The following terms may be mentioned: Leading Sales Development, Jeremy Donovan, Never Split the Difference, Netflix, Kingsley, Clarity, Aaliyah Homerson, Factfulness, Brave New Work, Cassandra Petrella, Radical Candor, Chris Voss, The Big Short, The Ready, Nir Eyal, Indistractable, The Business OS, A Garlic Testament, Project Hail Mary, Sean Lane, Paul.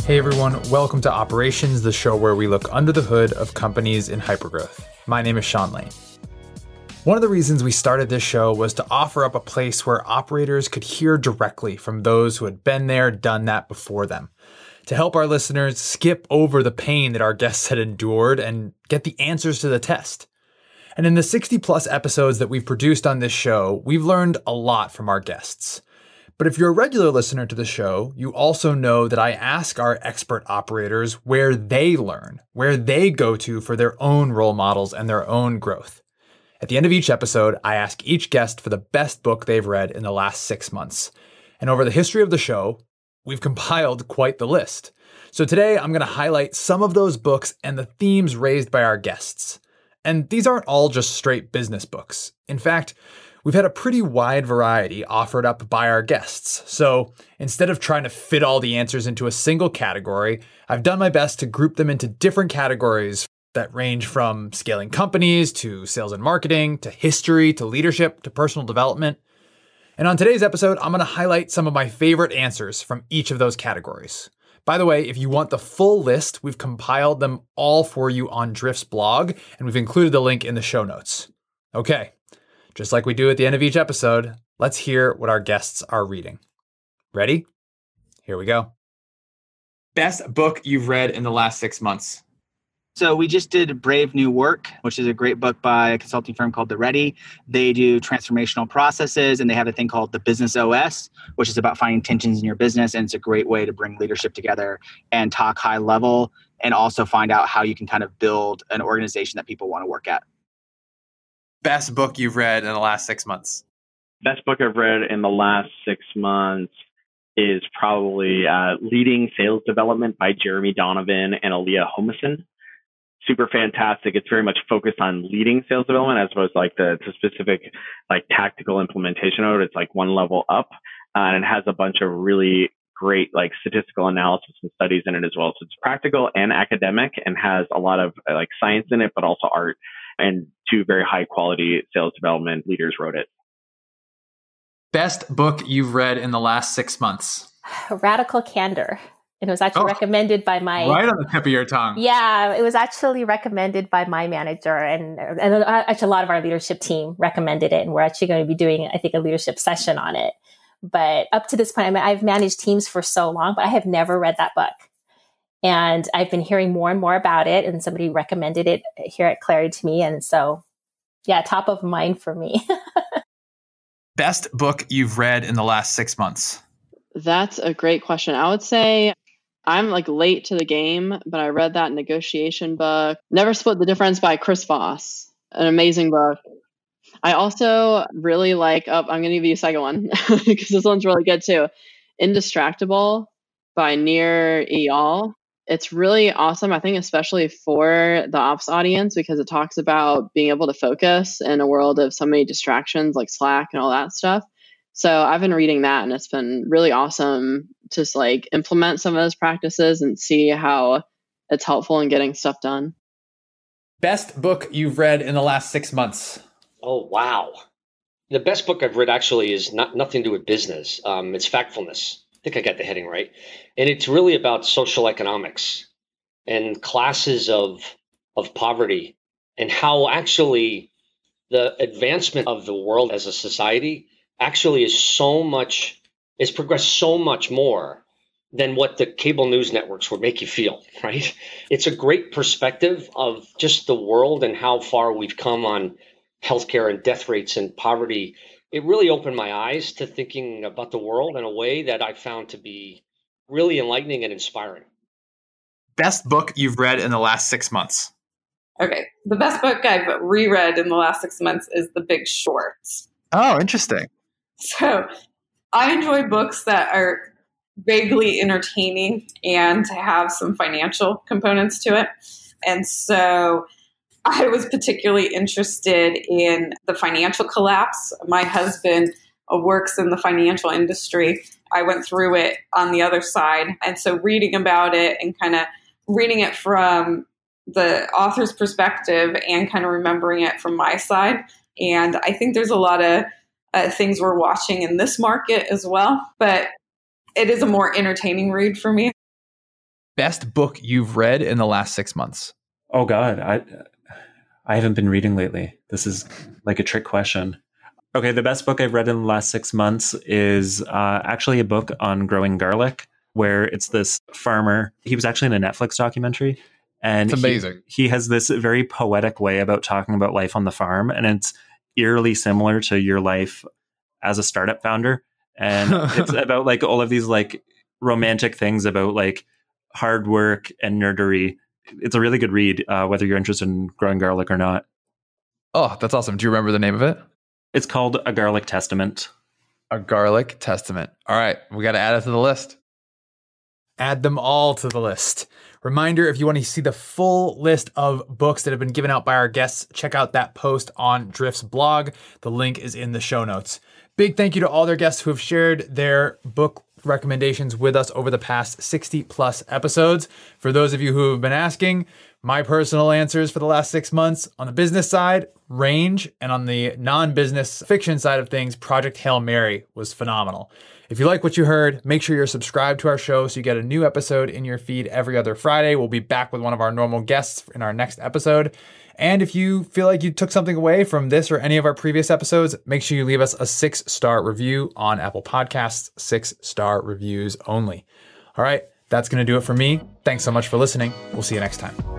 Hey everyone, welcome to Operations, the show where we look under the hood of companies in hypergrowth. My name is Sean Lane. One of the reasons we started this show was to offer up a place where operators could hear directly from those who had been there, done that before them, to help our listeners skip over the pain that our guests had endured and get the answers to the test. And in the 60 plus episodes that we've produced on this show, we've learned a lot from our guests. But if you're a regular listener to the show, you also know that I ask our expert operators where they learn, where they go to for their own role models and their own growth. At the end of each episode, I ask each guest for the best book they've read in the last 6 months. And over the history of the show, we've compiled quite the list. So today I'm going to highlight some of those books and the themes raised by our guests. And these aren't all just straight business books. In fact, we've had a pretty wide variety offered up by our guests. So instead of trying to fit all the answers into a single category, I've done my best to group them into different categories that range from scaling companies to sales and marketing, to history, to leadership, to personal development. And on today's episode, I'm going to highlight some of my favorite answers from each of those categories. By the way, if you want the full list, we've compiled them all for you on Drift's blog, and we've included the link in the show notes. Okay. Just like we do at the end of each episode, let's hear what our guests are reading. Ready? Here we go. Best book you've read in the last 6 months. So we just did Brave New Work, which is a great book by a consulting firm called The Ready. They do transformational processes, and they have a thing called The Business OS, which is about finding tensions in your business. And it's a great way to bring leadership together and talk high level and also find out how you can kind of build an organization that people want to work at. Best book you've read in the last 6 months? Best book I've read in the last 6 months is probably Leading Sales Development by Jeremy Donovan and Aaliyah Homerson. Super fantastic. It's very much focused on leading sales development as opposed to like the specific like tactical implementation of it. It's like one level up and it has a bunch of really great like statistical analysis and studies in it as well. So it's practical and academic and has a lot of like science in it, but also art. And two very high quality sales development leaders wrote it. Best book you've read in the last 6 months? Radical Candor. And it was actually recommended by my... Right on the tip of your tongue. Yeah, it was actually recommended by my manager and actually a lot of our leadership team recommended it. And we're actually going to be doing, I think, a leadership session on it. But up to this point, I mean, I've managed teams for so long, but I have never read that book. And I've been hearing more and more about it. And somebody recommended it here at Clarity to me. And so, yeah, top of mind for me. Best book you've read in the last 6 months? That's a great question. I would say I'm like late to the game, but I read that negotiation book, Never Split the Difference by Chris Voss. An amazing book. I also really like, I'm going to give you a second one because this one's really good too. Indistractable by Nir Eyal. It's really awesome, I think, especially for the ops audience because it talks about being able to focus in a world of so many distractions like Slack and all that stuff. So I've been reading that and it's been really awesome to just like implement some of those practices and see how it's helpful in getting stuff done. Best book you've read in the last 6 months? Oh, wow. The best book I've read actually is nothing to do with business. It's Factfulness. I think I got the heading right. And it's really about social economics and classes of poverty and how actually the advancement of the world as a society actually is progressed so much more than what the cable news networks would make you feel, right? It's a great perspective of just the world and how far we've come on healthcare and death rates and poverty. It really opened my eyes to thinking about the world in a way that I found to be really enlightening and inspiring. Best book you've read in the last 6 months? Okay. The best book I've reread in the last 6 months is The Big Short. Oh, interesting. So I enjoy books that are vaguely entertaining and have some financial components to it. And so I was particularly interested in the financial collapse. My husband works in the financial industry. I went through it on the other side. And so reading about it and kind of reading it from the author's perspective and kind of remembering it from my side. And I think there's a lot of things we're watching in this market as well, but it is a more entertaining read for me. Best book you've read in the last 6 months? Oh God, I haven't been reading lately. This is like a trick question. Okay, the best book I've read in the last 6 months is actually a book on growing garlic, where it's this farmer. He was actually in a Netflix documentary. And it's amazing. He has this very poetic way about talking about life on the farm. And it's eerily similar to your life as a startup founder. And it's about like all of these like romantic things about like hard work and nerdery. It's a really good read, whether you're interested in growing garlic or not. Oh, that's awesome. Do you remember the name of it? It's called A Garlic Testament. A Garlic Testament. All right. We got to add it to the list. Add them all to the list. Reminder, if you want to see the full list of books that have been given out by our guests, check out that post on Drift's blog. The link is in the show notes. Big thank you to all their guests who have shared their book recommendations with us over the past 60 plus episodes. For those of you who have been asking, my personal answers for the last 6 months on the business side, Range, and on the non-business fiction side of things, Project Hail Mary was phenomenal. If you like what you heard, make sure you're subscribed to our show so you get a new episode in your feed every other Friday. We'll be back with one of our normal guests in our next episode. And if you feel like you took something away from this or any of our previous episodes, make sure you leave us a 6-star review on Apple Podcasts, 6-star reviews only. All right, that's going to do it for me. Thanks so much for listening. We'll see you next time.